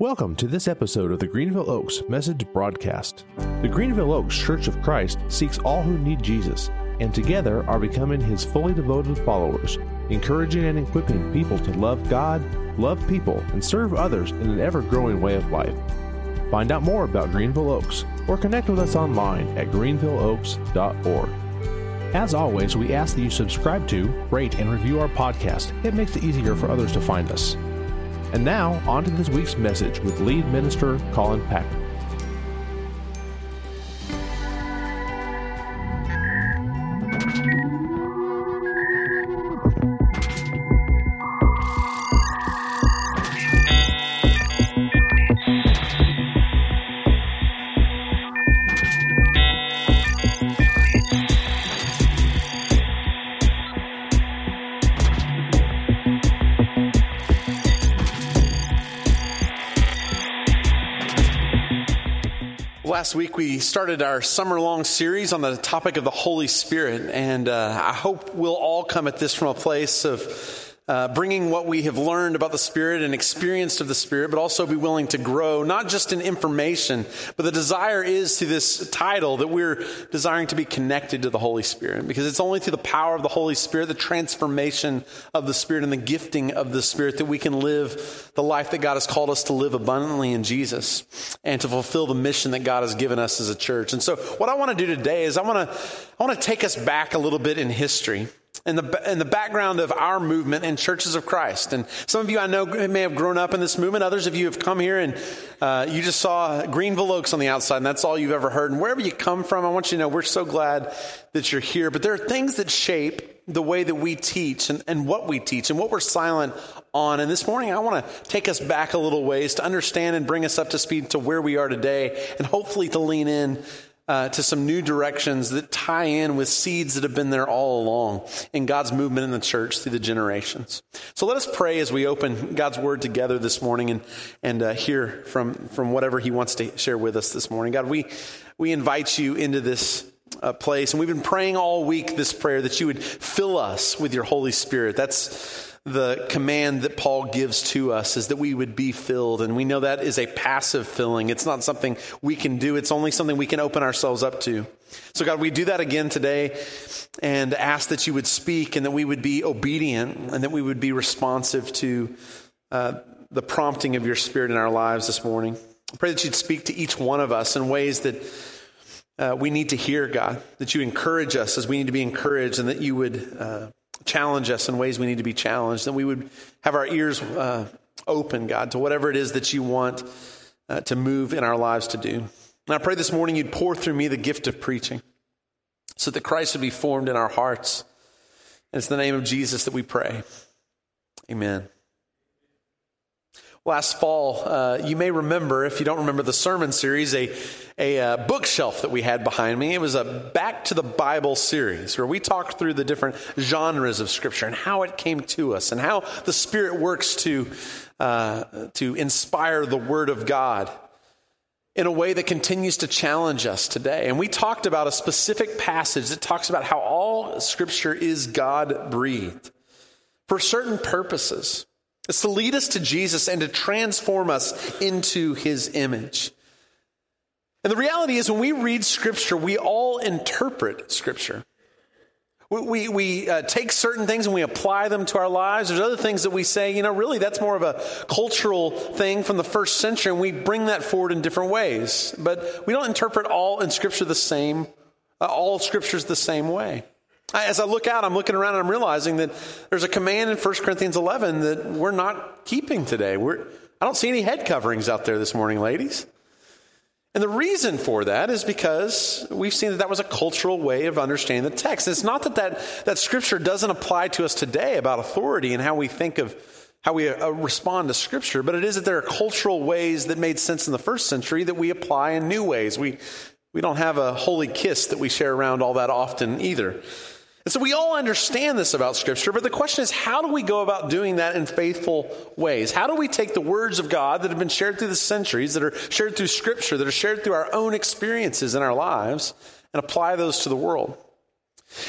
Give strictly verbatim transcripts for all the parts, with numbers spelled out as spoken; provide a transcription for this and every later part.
Welcome to this episode of the Greenville Oaks Message Broadcast. The Greenville Oaks Church of Christ seeks all who need Jesus, and together are becoming His fully devoted followers, encouraging and equipping people to love God, love people, and serve others in an ever-growing way of life. Find out more about Greenville Oaks, or connect with us online at greenville oaks dot org. As always, we ask that you subscribe to, rate, and review our podcast. It makes it easier for others to find us. And now, on to this week's message with lead minister Colin Packard. Last week we started our summer-long series on the topic of the Holy Spirit, and uh, I hope we'll all come at this from a place of uh, bringing what we have learned about the Spirit and experienced of the Spirit, but also be willing to grow, not just in information, but the desire is through this title that we're desiring to be connected to the Holy Spirit, because it's only through the power of the Holy Spirit, the transformation of the Spirit and the gifting of the Spirit, that we can live the life that God has called us to live abundantly in Jesus and to fulfill the mission that God has given us as a church. And so what I want to do today is I want to I want to take us back a little bit in history and the, in the background of our movement and churches of Christ. And some of you I know may have grown up in this movement. Others of you have come here and uh, you just saw Greenville Oaks on the outside, and that's all you've ever heard. And wherever you come from, I want you to know we're so glad that you're here. But there are things that shape the way that we teach and, and what we teach and what we're silent on. And this morning, I want to take us back a little ways to understand and bring us up to speed to where we are today, and hopefully to lean in uh, to some new directions that tie in with seeds that have been there all along in God's movement in the church through the generations. So let us pray as we open God's word together this morning and, and uh, hear from, from whatever He wants to share with us this morning. God, we, we invite you into this A place. And we've been praying all week this prayer that you would fill us with your Holy Spirit. That's the command that Paul gives to us, is that we would be filled. And we know that is a passive filling. It's not something we can do. It's only something we can open ourselves up to. So God, we do that again today and ask that you would speak and that we would be obedient and that we would be responsive to uh, the prompting of your Spirit in our lives this morning. I pray that you'd speak to each one of us in ways that Uh, we need to hear, God, that you encourage us as we need to be encouraged, and that you would uh, challenge us in ways we need to be challenged, that we would have our ears uh, open, God, to whatever it is that you want uh, to move in our lives to do. And I pray this morning you'd pour through me the gift of preaching so that Christ would be formed in our hearts. And it's in the name of Jesus that we pray. Amen. Last fall, uh, you may remember, if you don't remember the sermon series, a, a uh, bookshelf that we had behind me. It was a Back to the Bible series where we talked through the different genres of Scripture and how it came to us and how the Spirit works to uh, to inspire the Word of God in a way that continues to challenge us today. And we talked about a specific passage that talks about how all Scripture is God-breathed for certain purposes. It's to lead us to Jesus and to transform us into His image. And the reality is, when we read Scripture, we all interpret Scripture. We we, we uh, take certain things and we apply them to our lives. There's other things that we say, you know, really that's more of a cultural thing from the first century, and we bring that forward in different ways. But we don't interpret all in Scripture the same, uh, all Scripture's the same way. As I look out, I'm looking around and I'm realizing that there's a command in First Corinthians eleven that we're not keeping today. We're, I don't see any head coverings out there this morning, ladies. And the reason for that is because we've seen that that was a cultural way of understanding the text. It's not that that, that Scripture doesn't apply to us today about authority and how we think of, how we uh, respond to Scripture, but it is that there are cultural ways that made sense in the first century that we apply in new ways. We, we don't have a holy kiss that we share around all that often either. And so we all understand this about Scripture, but the question is, how do we go about doing that in faithful ways? How do we take the words of God that have been shared through the centuries, that are shared through Scripture, that are shared through our own experiences in our lives, and apply those to the world?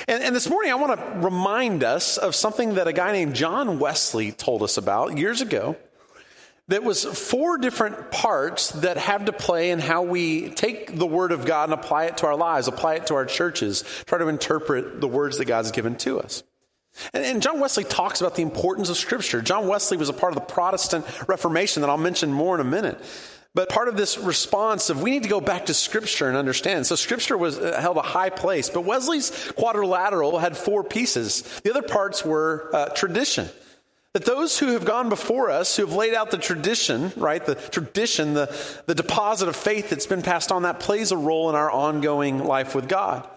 And, and this morning, I want to remind us of something that a guy named John Wesley told us about years ago. that was four different parts that have to play in how we take the Word of God and apply it to our lives, apply it to our churches, try to interpret the words that God's given to us. And, and John Wesley talks about the importance of Scripture. John Wesley was a part of the Protestant Reformation that I'll mention more in a minute. But part of this response of we need to go back to Scripture and understand. So Scripture was uh, held a high place, but Wesley's quadrilateral had four pieces. The other parts were uh, tradition. That those who have gone before us, who have laid out the tradition, right, the tradition, the, the deposit of faith that's been passed on, that plays a role in our ongoing life with God.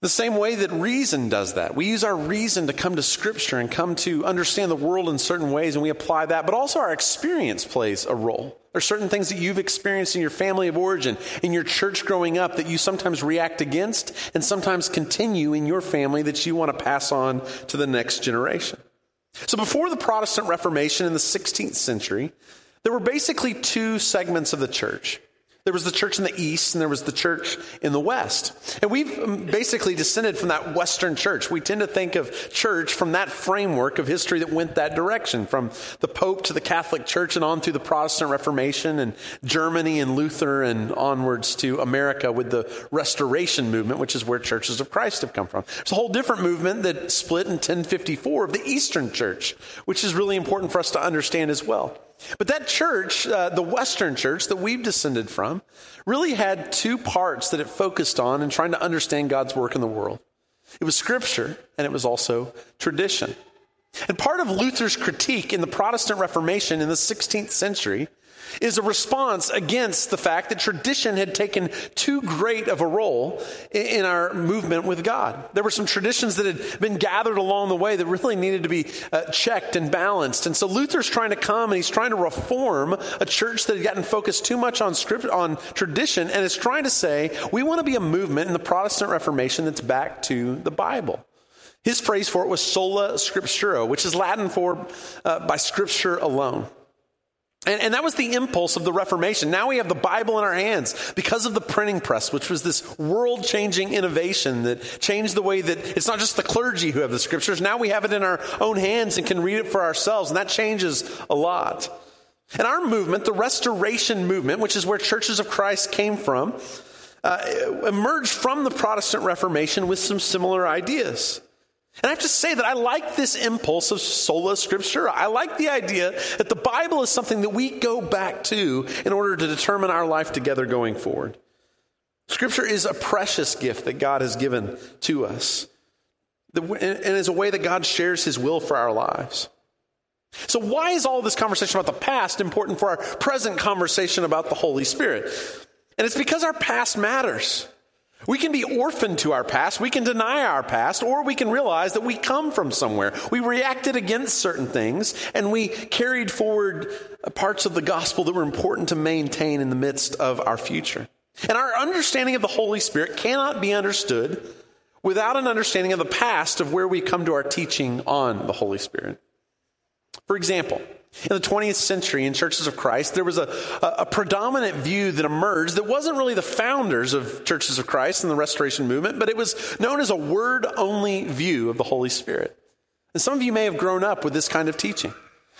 The same way that reason does that. We use our reason to come to Scripture and come to understand the world in certain ways, and we apply that. But also our experience plays a role. There are certain things that you've experienced in your family of origin, in your church growing up, that you sometimes react against and sometimes continue in your family that you want to pass on to the next generation. So before the Protestant Reformation in the sixteenth century, there were basically two segments of the church. There was the church in the East and there was the church in the West. And we've basically descended from that Western church. We tend to think of church from that framework of history that went that direction, from the Pope to the Catholic Church and on through the Protestant Reformation and Germany and Luther and onwards to America with the Restoration Movement, which is where churches of Christ have come from. It's a whole different movement that split in ten fifty-four of the Eastern church, which is really important for us to understand as well. But that church, uh, the Western church that we've descended from, really had two parts that it focused on in trying to understand God's work in the world. It was Scripture, and it was also tradition. And part of Luther's critique in the Protestant Reformation in the sixteenth century is a response against the fact that tradition had taken too great of a role in our movement with God. There were some traditions that had been gathered along the way that really needed to be uh, checked and balanced. And so Luther's trying to come and he's trying to reform a church that had gotten focused too much on script, on tradition, and is trying to say, we want to be a movement in the Protestant Reformation that's back to the Bible. His phrase for it was sola scriptura, which is Latin for uh, by scripture alone. And, and that was the impulse of the Reformation. Now we have the Bible in our hands because of the printing press, which was this world-changing innovation that changed the way that it's not just the clergy who have the scriptures. Now we have it in our own hands and can read it for ourselves, and that changes a lot. And our movement, the Restoration Movement, which is where Churches of Christ came from, uh, emerged from the Protestant Reformation with some similar ideas. And I have to say that I like this impulse of sola scriptura. I like the idea that the Bible is something that we go back to in order to determine our life together going forward. Scripture is a precious gift that God has given to us, and is a way that God shares his will for our lives. So why is all this conversation about the past important for our present conversation about the Holy Spirit? And it's because our past matters. We can be orphaned to our past, we can deny our past, or we can realize that we come from somewhere. We reacted against certain things, and we carried forward parts of the gospel that were important to maintain in the midst of our future. And our understanding of the Holy Spirit cannot be understood without an understanding of the past of where we come to our teaching on the Holy Spirit. For example, in the twentieth century, in Churches of Christ, there was a, a, a predominant view that emerged that wasn't really the founders of Churches of Christ and the Restoration Movement, but it was known as a word-only view of the Holy Spirit. And some of you may have grown up with this kind of teaching.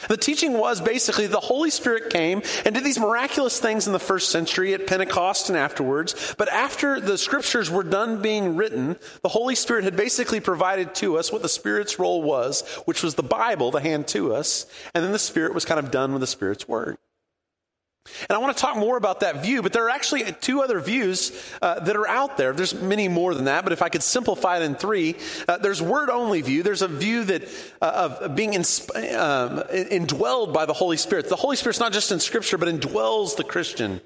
The teaching was basically the Holy Spirit came and did these miraculous things in the first century at Pentecost and afterwards, but after the scriptures were done being written, the Holy Spirit had basically provided to us what the Spirit's role was, which was the Bible to hand to us, and then the Spirit was kind of done with the Spirit's word. And I want to talk more about that view, but there are actually two other views uh, that are out there. There's many more than that, but if I could simplify it in three, uh, there's word-only view. There's a view that uh, of being insp- um, indwelled by the Holy Spirit. The Holy Spirit's not just in Scripture, but indwells the Christian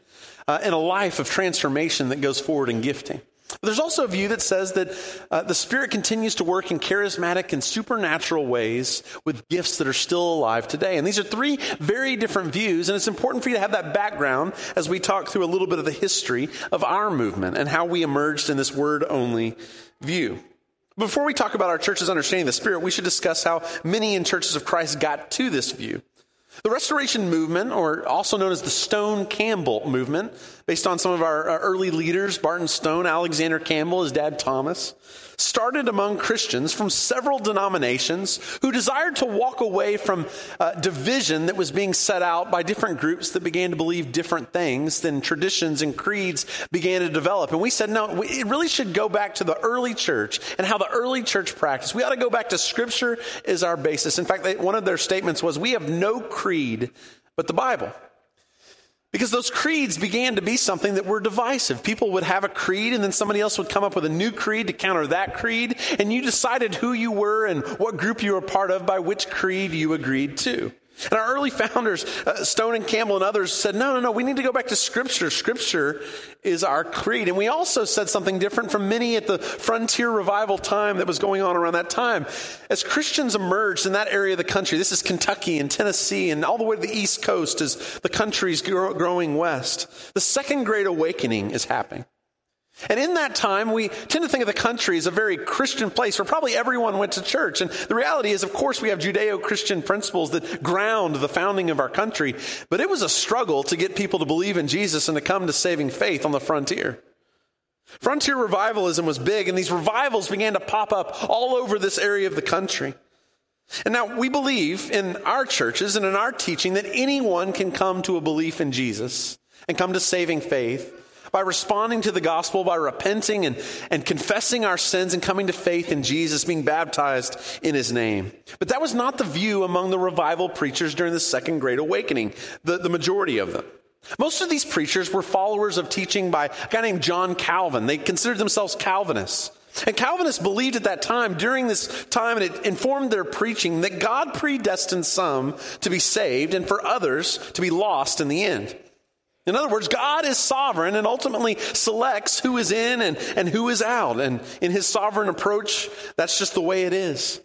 uh, in a life of transformation that goes forward in gifting. But there's also a view that says that uh, the Spirit continues to work in charismatic and supernatural ways with gifts that are still alive today. And these are three very different views, and it's important for you to have that background as we talk through a little bit of the history of our movement and how we emerged in this word-only view. Before we talk about our church's understanding of the Spirit, we should discuss how many in Churches of Christ got to this view. The Restoration Movement, or also known as the Stone-Campbell Movement, based on some of our early leaders, Barton Stone, Alexander Campbell, his dad Thomas, started among Christians from several denominations who desired to walk away from uh, division that was being set out by different groups that began to believe different things than traditions and creeds began to develop. And we said, no, we, it really should go back to the early church and how the early church practiced. We ought to go back to Scripture as our basis. In fact, they, one of their statements was, we have no creed but the Bible. Because those creeds began to be something that were divisive. People would have a creed, and then somebody else would come up with a new creed to counter that creed, and you decided who you were and what group you were part of by which creed you agreed to. And our early founders, uh, Stone and Campbell and others, said, no, no, no, we need to go back to Scripture. Scripture is our creed. And we also said something different from many at the frontier revival time that was going on around that time. As Christians emerged in that area of the country, this is Kentucky and Tennessee and all the way to the East Coast as the country's grow, growing west, the Second Great Awakening is happening. And in that time, we tend to think of the country as a very Christian place where probably everyone went to church. And the reality is, of course, we have Judeo-Christian principles that ground the founding of our country. But it was a struggle to get people to believe in Jesus and to come to saving faith on the frontier. Frontier revivalism was big, and these revivals began to pop up all over this area of the country. And now we believe in our churches and in our teaching that anyone can come to a belief in Jesus and come to saving faith by responding to the gospel, by repenting and, and confessing our sins and coming to faith in Jesus, being baptized in his name. But that was not the view among the revival preachers during the Second Great Awakening, the, the majority of them. Most of these preachers were followers of teaching by a guy named John Calvin. They considered themselves Calvinists. And Calvinists believed at that time, during this time, and it informed their preaching, that God predestined some to be saved and for others to be lost in the end. In other words, God is sovereign and ultimately selects who is in and, and who is out. And in his sovereign approach, that's just the way it is.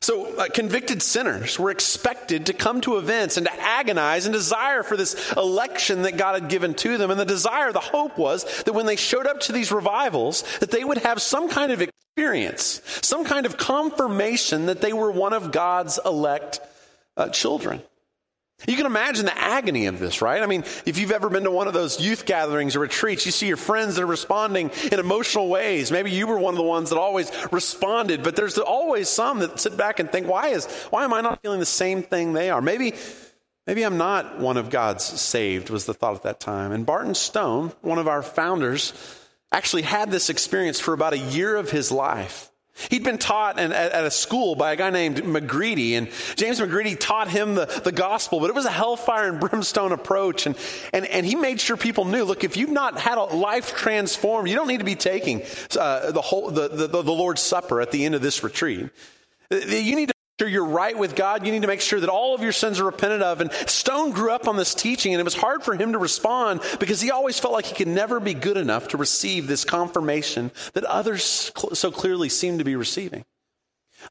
So uh, convicted sinners were expected to come to events and to agonize and desire for this election that God had given to them. And the desire, the hope was that when they showed up to these revivals, that they would have some kind of experience, some kind of confirmation that they were one of God's elect uh, children. You can imagine the agony of this, right? I mean, if you've ever been to one of those youth gatherings or retreats, you see your friends that are responding in emotional ways. Maybe you were one of the ones that always responded, but there's always some that sit back and think, why is, why am I not feeling the same thing they are? Maybe, maybe I'm not one of God's saved was the thought at that time. And Barton Stone, one of our founders, actually had this experience for about a year of his life. He'd been taught at a school by a guy named McGready, and James McGready taught him the, the gospel, but it was a hellfire and brimstone approach, and, and, and he made sure people knew, look, if you've not had a life transformed, you don't need to be taking uh, the, whole, the, the, the Lord's Supper at the end of this retreat. You need to make sure you're right with God. You need to make sure that all of your sins are repented of, and Stone grew up on this teaching, and it was hard for him to respond because he always felt like he could never be good enough to receive this confirmation that others so clearly seemed to be receiving.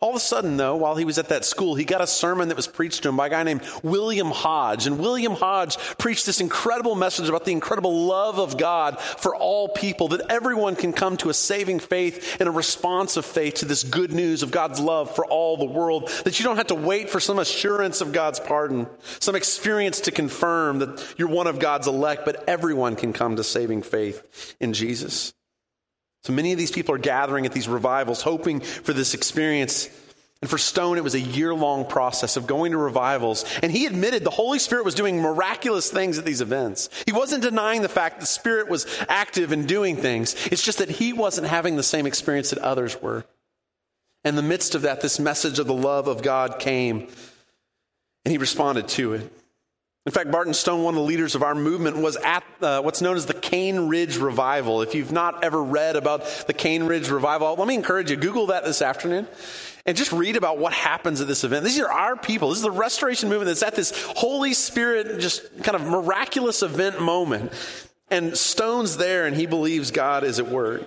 All of a sudden, though, while he was at that school, he got a sermon that was preached to him by a guy named William Hodge, and William Hodge preached this incredible message about the incredible love of God for all people, that everyone can come to a saving faith and a response of faith to this good news of God's love for all the world, that you don't have to wait for some assurance of God's pardon, some experience to confirm that you're one of God's elect, but everyone can come to saving faith in Jesus. So many of these people are gathering at these revivals, hoping for this experience. And for Stone, it was a year-long process of going to revivals. And he admitted the Holy Spirit was doing miraculous things at these events. He wasn't denying the fact that the Spirit was active and doing things. It's just that he wasn't having the same experience that others were. In the midst of that, this message of the love of God came, and he responded to it. In fact, Barton Stone, one of the leaders of our movement, was at uh, what's known as the Cane Ridge Revival. If you've not ever read about the Cane Ridge Revival, let me encourage you, Google that this afternoon and just read about what happens at this event. These are our people. This is the Restoration Movement that's at this Holy Spirit, just kind of miraculous event moment. And Stone's there, and he believes God is at work.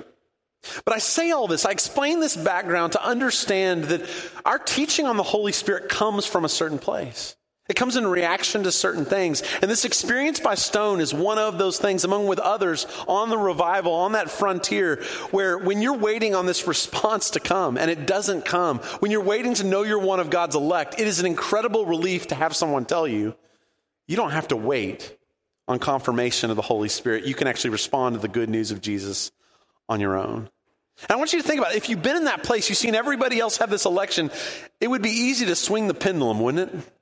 But I say all this, I explain this background to understand that our teaching on the Holy Spirit comes from a certain place. It comes in reaction to certain things. And this experience by Stone is one of those things, among with others, on the revival, on that frontier, where when you're waiting on this response to come and it doesn't come, when you're waiting to know you're one of God's elect, it is an incredible relief to have someone tell you, you don't have to wait. on confirmation of the Holy Spirit, you can actually respond to the good news of Jesus on your own. And I want you to think about it. If you've been in that place, you've seen everybody else have this election, it would be easy to swing the pendulum, wouldn't it?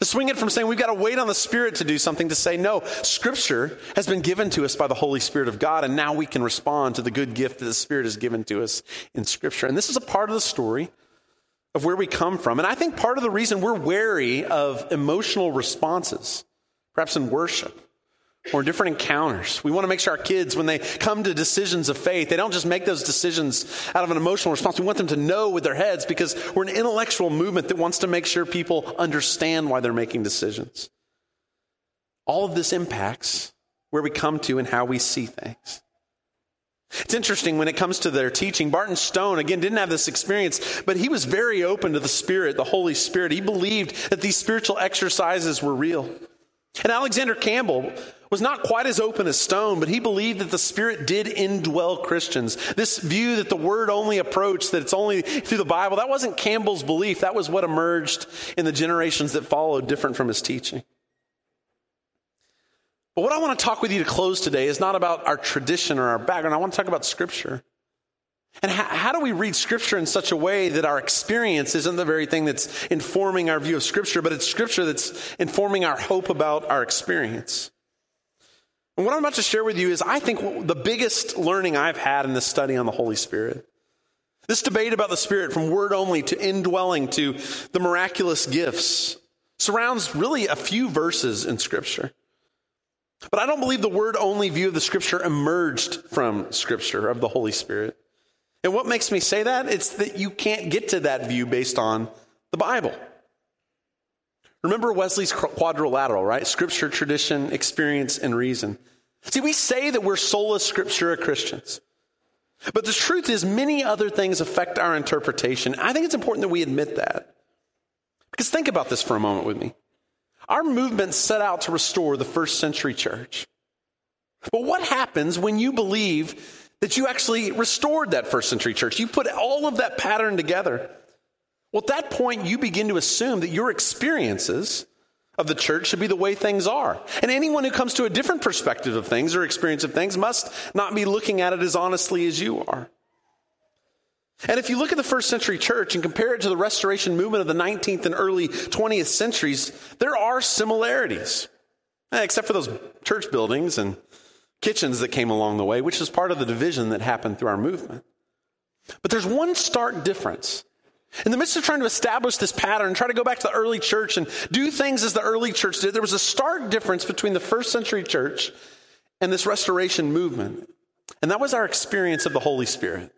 To swing it from saying we've got to wait on the Spirit to do something to say, no, Scripture has been given to us by the Holy Spirit of God, and now we can respond to the good gift that the Spirit has given to us in Scripture. And this is a part of the story of where we come from. And I think part of the reason we're wary of emotional responses, perhaps in worship, or different encounters. We want to make sure our kids, when they come to decisions of faith, they don't just make those decisions out of an emotional response. We want them to know with their heads, because we're an intellectual movement that wants to make sure people understand why they're making decisions. All of this impacts where we come to and how we see things. It's interesting when it comes to their teaching. Barton Stone, again, didn't have this experience, but he was very open to the Spirit, the Holy Spirit. He believed that these spiritual exercises were real. And Alexander Campbell was not quite as open as Stone, but he believed that the Spirit did indwell Christians. This view that the Word only approached, that it's only through the Bible, that wasn't Campbell's belief. That was what emerged in the generations that followed, different from his teaching. But what I want to talk with you to close today is not about our tradition or our background. I want to talk about Scripture. And how, how do we read Scripture in such a way that our experience isn't the very thing that's informing our view of Scripture, but it's Scripture that's informing our hope about our experience? And what I'm about to share with you is, I think, the biggest learning I've had in this study on the Holy Spirit. This debate about the Spirit, from word only to indwelling to the miraculous gifts, surrounds really a few verses in Scripture. But I don't believe the word only view of the Scripture emerged from Scripture of the Holy Spirit. And what makes me say that? It's that you can't get to that view based on the Bible. Remember Wesley's quadrilateral, right? Scripture, tradition, experience, and reason. See, we say that we're sola scriptura Christians. But the truth is, many other things affect our interpretation. I think it's important that we admit that. Because think about this for a moment with me. Our movement set out to restore the first century church. But what happens when you believe that you actually restored that first century church? You put all of that pattern together. Well, at that point, you begin to assume that your experiences of the church should be the way things are. And anyone who comes to a different perspective of things or experience of things must not be looking at it as honestly as you are. And if you look at the first century church and compare it to the Restoration Movement of the nineteenth and early twentieth centuries, there are similarities, except for those church buildings and kitchens that came along the way, which is part of the division that happened through our movement. But there's one stark difference. In the midst of trying to establish this pattern, try to go back to the early church and do things as the early church did, there was a stark difference between the first century church and this Restoration Movement. And that was our experience of the Holy Spirit.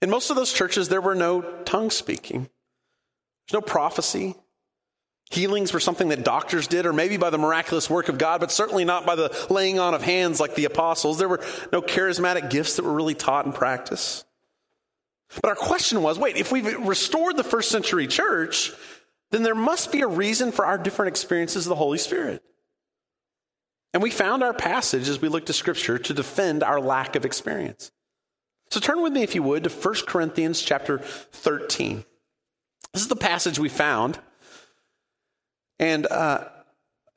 In most of those churches, there were no tongue speaking. There's no prophecy. Healings were something that doctors did, or maybe by the miraculous work of God, but certainly not by the laying on of hands like the apostles. There were no charismatic gifts that were really taught and practiced. But our question was, wait, if we've restored the first century church, then there must be a reason for our different experiences of the Holy Spirit. And we found our passage as we looked to Scripture to defend our lack of experience. So turn with me, if you would, to First Corinthians chapter thirteen. This is the passage we found. And uh,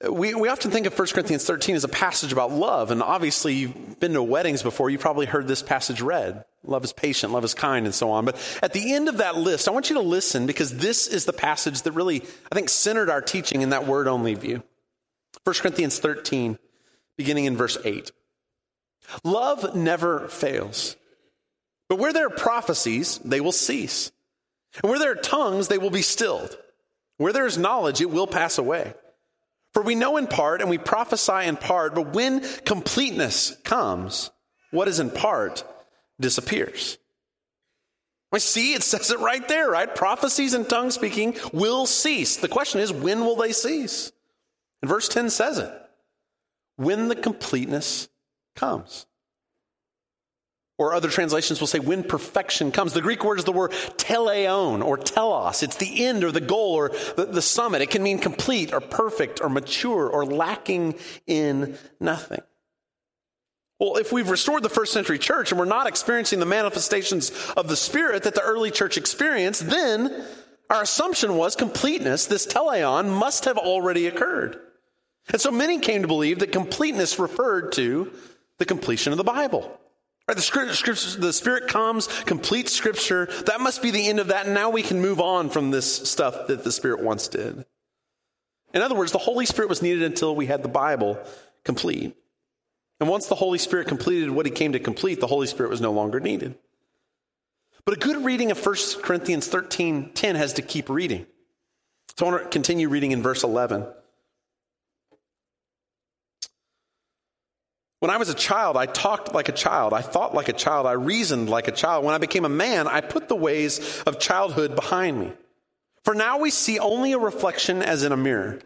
we we often think of First Corinthians thirteen as a passage about love. And obviously, you've been to weddings before. You've probably heard this passage read. Love is patient, love is kind, and so on. But at the end of that list, I want you to listen, because this is the passage that really, I think, centered our teaching in that word-only view. First Corinthians thirteen, beginning in verse eight. Love never fails. But where there are prophecies, they will cease. And where there are tongues, they will be stilled. Where there is knowledge, it will pass away. For we know in part and we prophesy in part, but when completeness comes, what is in part disappears. I see, it says it right there, right? Prophecies and tongue speaking will cease. The question is, when will they cease? And verse ten says it. When the completeness comes. Or other translations will say, when perfection comes. The Greek word is the word teleon or telos. It's the end or the goal or the, the summit. It can mean complete or perfect or mature or lacking in nothing. Well, if we've restored the first century church and we're not experiencing the manifestations of the Spirit that the early church experienced, then our assumption was completeness, this teleon, must have already occurred. And so many came to believe that completeness referred to the completion of the Bible. Right, the, script, the Spirit comes, completes Scripture. That must be the end of that, and now we can move on from this stuff that the Spirit once did. In other words, the Holy Spirit was needed until we had the Bible complete. And once the Holy Spirit completed what he came to complete, the Holy Spirit was no longer needed. But a good reading of First Corinthians thirteen ten has to keep reading. So I want to continue reading in verse eleven. When I was a child, I talked like a child. I thought like a child. I reasoned like a child. When I became a man, I put the ways of childhood behind me. For now we see only a reflection as in a mirror.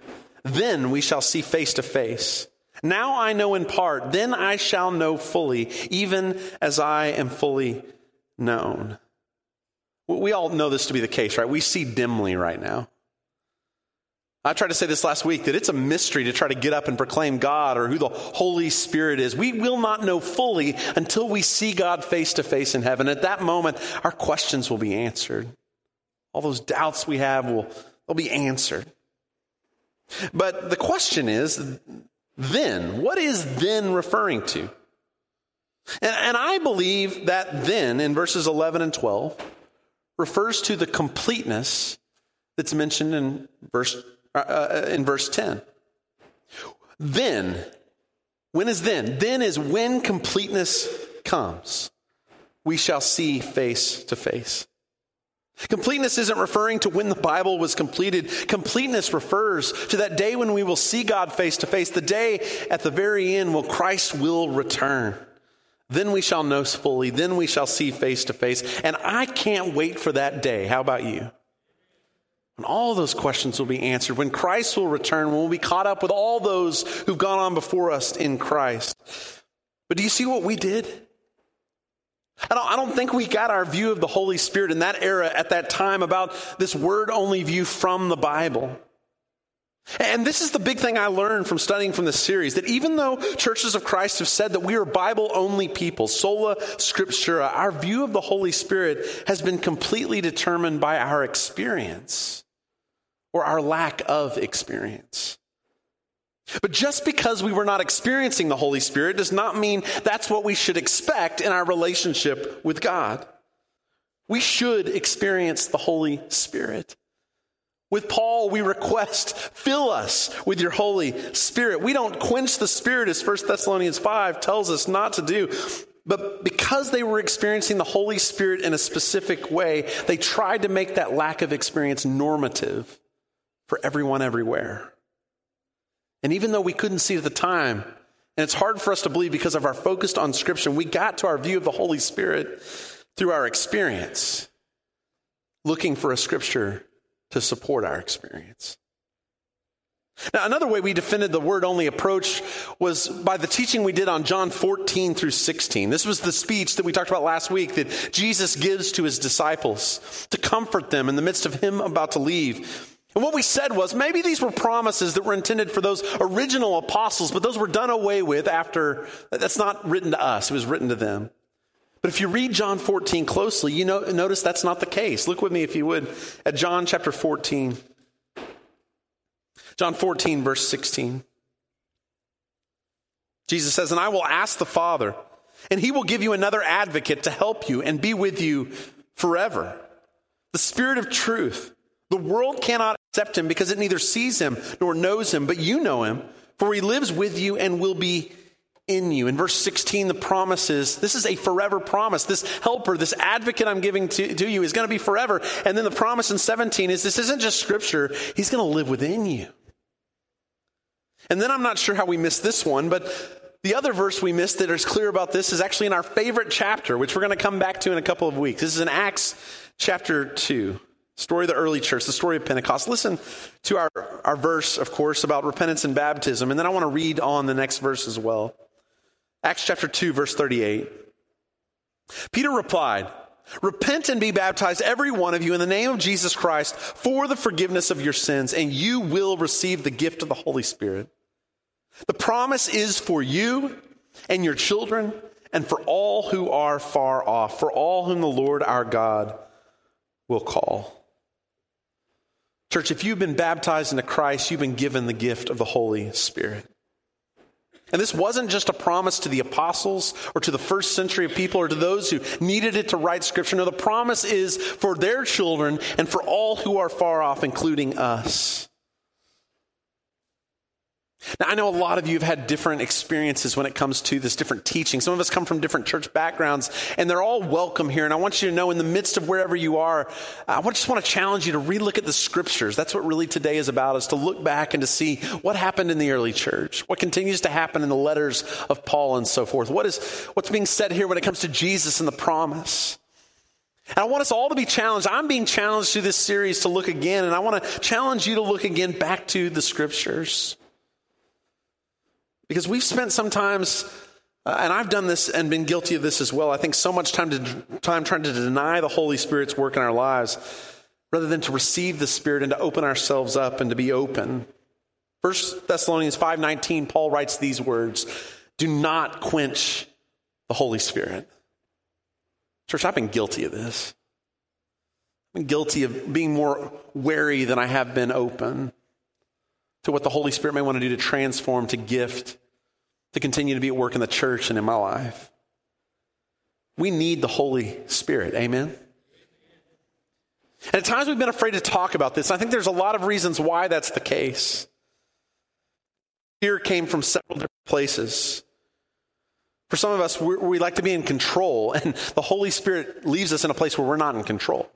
Then we shall see face to face. Now I know in part. Then I shall know fully, even as I am fully known. We all know this to be the case, right? We see dimly right now. I tried to say this last week, that it's a mystery to try to get up and proclaim God or who the Holy Spirit is. We will not know fully until we see God face to face in heaven. At that moment, our questions will be answered. All those doubts we have will they'll be answered. But the question is, then, what is then referring to? And, and I believe that then, in verses eleven and twelve, refers to the completeness that's mentioned in verse uh, in verse ten. Then, when is then? Then is when completeness comes. We shall see face to face. Completeness isn't referring to when the Bible was completed. Completeness refers to that day when we will see God face to face, the day at the very end when Christ will return. Then we shall know fully. Then we shall see face to face. And I can't wait for that day. How about you? And all those questions will be answered. When Christ will return, when we'll be caught up with all those who've gone on before us in Christ. But do you see what we did? I don't, I don't think we got our view of the Holy Spirit in that era at that time about this word-only view from the Bible. And this is the big thing I learned from studying from this series, that even though churches of Christ have said that we are Bible-only people, sola scriptura, our view of the Holy Spirit has been completely determined by our experience or our lack of experience. But just because we were not experiencing the Holy Spirit does not mean that's what we should expect in our relationship with God. We should experience the Holy Spirit. With Paul, we request, fill us with your Holy Spirit. We don't quench the Spirit, as First Thessalonians five tells us not to do. But because they were experiencing the Holy Spirit in a specific way, they tried to make that lack of experience normative for everyone everywhere. And even though we couldn't see it at the time, and it's hard for us to believe because of our focus on Scripture, we got to our view of the Holy Spirit through our experience, looking for a Scripture to support our experience. Now, another way we defended the word-only approach was by the teaching we did on John fourteen through sixteen. This was the speech that we talked about last week that Jesus gives to his disciples to comfort them in the midst of him about to leave. And what we said was maybe these were promises that were intended for those original apostles, but those were done away with after. That's not written to us. It was written to them. But if you read John fourteen closely, you know, notice that's not the case. Look with me, if you would, at John chapter fourteen. John fourteen, verse sixteen. Jesus says, "And I will ask the Father, and he will give you another advocate to help you and be with you forever. The Spirit of truth. The world cannot accept him because it neither sees him nor knows him, but you know him, for he lives with you and will be in you." In verse sixteen, the promise is, this is a forever promise. This helper, this advocate I'm giving to, to you is going to be forever. And then the promise in seventeen is, this isn't just Scripture. He's going to live within you. And then I'm not sure how we missed this one, but the other verse we missed that is clear about this is actually in our favorite chapter, which we're going to come back to in a couple of weeks. This is in Acts chapter two. Story of the early church, the story of Pentecost. Listen to our, our verse, of course, about repentance and baptism. And then I want to read on the next verse as well. Acts chapter two, verse thirty-eight. Peter replied, "Repent and be baptized, every one of you, in the name of Jesus Christ for the forgiveness of your sins, and you will receive the gift of the Holy Spirit. The promise is for you and your children and for all who are far off, for all whom the Lord our God will call." Church, if you've been baptized into Christ, you've been given the gift of the Holy Spirit. And this wasn't just a promise to the apostles or to the first century of people or to those who needed it to write Scripture. No, the promise is for their children and for all who are far off, including us. Now, I know a lot of you have had different experiences when it comes to this, different teaching. Some of us come from different church backgrounds, and they're all welcome here. And I want you to know, in the midst of wherever you are, I just want to challenge you to relook at the Scriptures. That's what really today is about, is to look back and to see what happened in the early church, what continues to happen in the letters of Paul and so forth. What is, what's being said here when it comes to Jesus and the promise. And I want us all to be challenged. I'm being challenged through this series to look again, and I want to challenge you to look again back to the Scriptures. Because we've spent sometimes, uh, and I've done this and been guilty of this as well, I think so much time, to, time trying to deny the Holy Spirit's work in our lives rather than to receive the Spirit and to open ourselves up and to be open. First Thessalonians five nineteen, Paul writes these words, "Do not quench the Holy Spirit." Church, I've been guilty of this. I've been guilty of being more wary than I have been open to what the Holy Spirit may want to do to transform, to gift, to continue to be at work in the church and in my life. We need the Holy Spirit, amen? And at times we've been afraid to talk about this. I think there's a lot of reasons why that's the case. Fear came from several different places. For some of us, we're, we like to be in control, and the Holy Spirit leaves us in a place where we're not in control.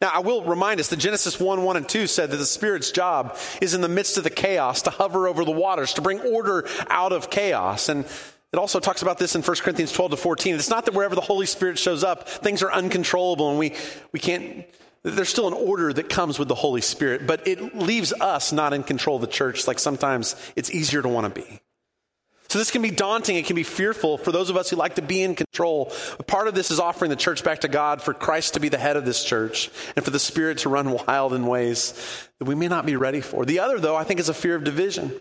Now, I will remind us that Genesis one, one, and two said that the Spirit's job is in the midst of the chaos to hover over the waters, to bring order out of chaos. And it also talks about this in First Corinthians twelve to fourteen. It's not that wherever the Holy Spirit shows up, things are uncontrollable and we, we can't, there's still an order that comes with the Holy Spirit, but it leaves us not in control of the church like sometimes it's easier to want to be. So this can be daunting. It can be fearful for those of us who like to be in control. But part of this is offering the church back to God, for Christ to be the head of this church and for the Spirit to run wild in ways that we may not be ready for. The other, though, I think is a fear of division.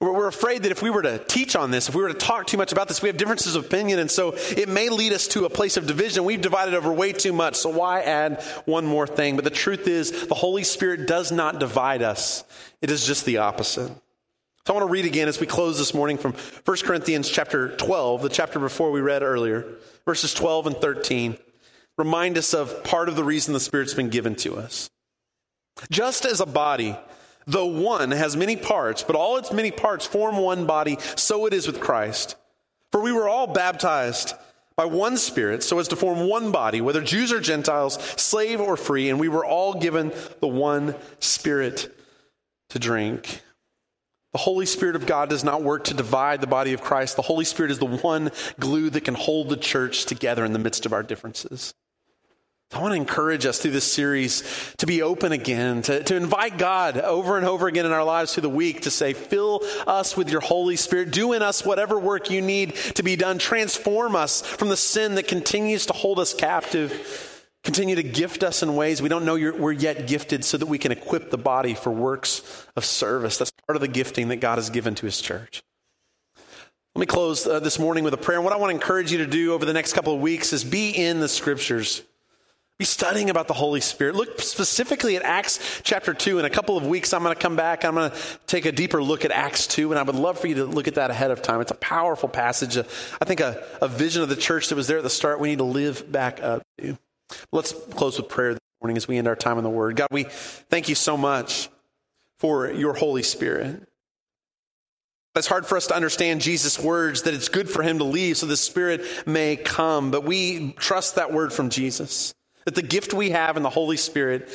We're afraid that if we were to teach on this, if we were to talk too much about this, we have differences of opinion, and so it may lead us to a place of division. We've divided over way too much, so why add one more thing? But the truth is, the Holy Spirit does not divide us. It is just the opposite. So I want to read again as we close this morning from First Corinthians chapter twelve, the chapter before we read earlier, verses twelve and thirteen, remind us of part of the reason the Spirit's been given to us. "Just as a body, though one, has many parts, but all its many parts form one body, so it is with Christ. For we were all baptized by one Spirit so as to form one body, whether Jews or Gentiles, slave or free, and we were all given the one Spirit to drink." The Holy Spirit of God does not work to divide the body of Christ. The Holy Spirit is the one glue that can hold the church together in the midst of our differences. I want to encourage us through this series to be open again, to, to invite God over and over again in our lives through the week to say, fill us with your Holy Spirit. Do in us whatever work you need to be done. Transform us from the sin that continues to hold us captive. Continue to gift us in ways we don't know you're, we're yet gifted, so that we can equip the body for works of service. That's part of the gifting that God has given to his church. Let me close uh, this morning with a prayer. And what I want to encourage you to do over the next couple of weeks is be in the Scriptures. Be studying about the Holy Spirit. Look specifically at Acts chapter two. In a couple of weeks, I'm going to come back. I'm going to take a deeper look at Acts two, and I would love for you to look at that ahead of time. It's a powerful passage. I think a, a vision of the church that was there at the start we need to live back up to. Let's close with prayer this morning as we end our time in the Word. God, we thank you so much for your Holy Spirit. It's hard for us to understand Jesus' words that it's good for him to leave so the Spirit may come, but we trust that word from Jesus, that the gift we have in the Holy Spirit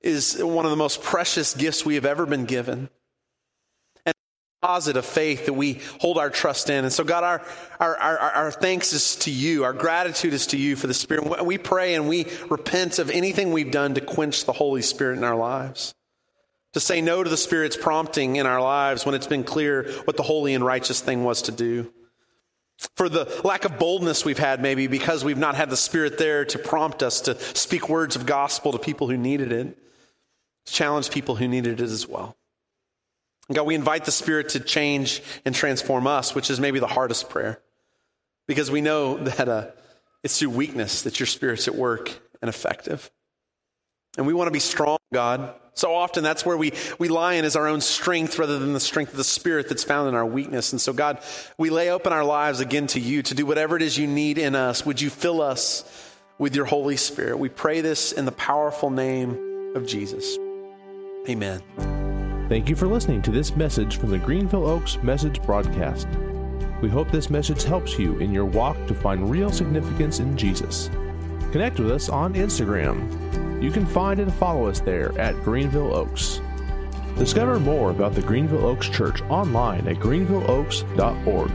is one of the most precious gifts we have ever been given, and a deposit of faith that we hold our trust in. And so, God, our, our, our, our thanks is to you. Our gratitude is to you for the Spirit. We pray and we repent of anything we've done to quench the Holy Spirit in our lives, to say no to the Spirit's prompting in our lives when it's been clear what the holy and righteous thing was to do. For the lack of boldness we've had, maybe because we've not had the Spirit there to prompt us to speak words of gospel to people who needed it, to challenge people who needed it as well. And God, we invite the Spirit to change and transform us, which is maybe the hardest prayer, because we know that uh, it's through weakness that your Spirit's at work and effective. And we want to be strong, God. So often that's where we, we lie in, is our own strength rather than the strength of the Spirit that's found in our weakness. And so, God, we lay open our lives again to you to do whatever it is you need in us. Would you fill us with your Holy Spirit? We pray this in the powerful name of Jesus. Amen. Thank you for listening to this message from the Greenville Oaks Message Broadcast. We hope this message helps you in your walk to find real significance in Jesus. Connect with us on Instagram. You can find and follow us there at Greenville Oaks. Discover more about the Greenville Oaks Church online at greenville oaks dot org.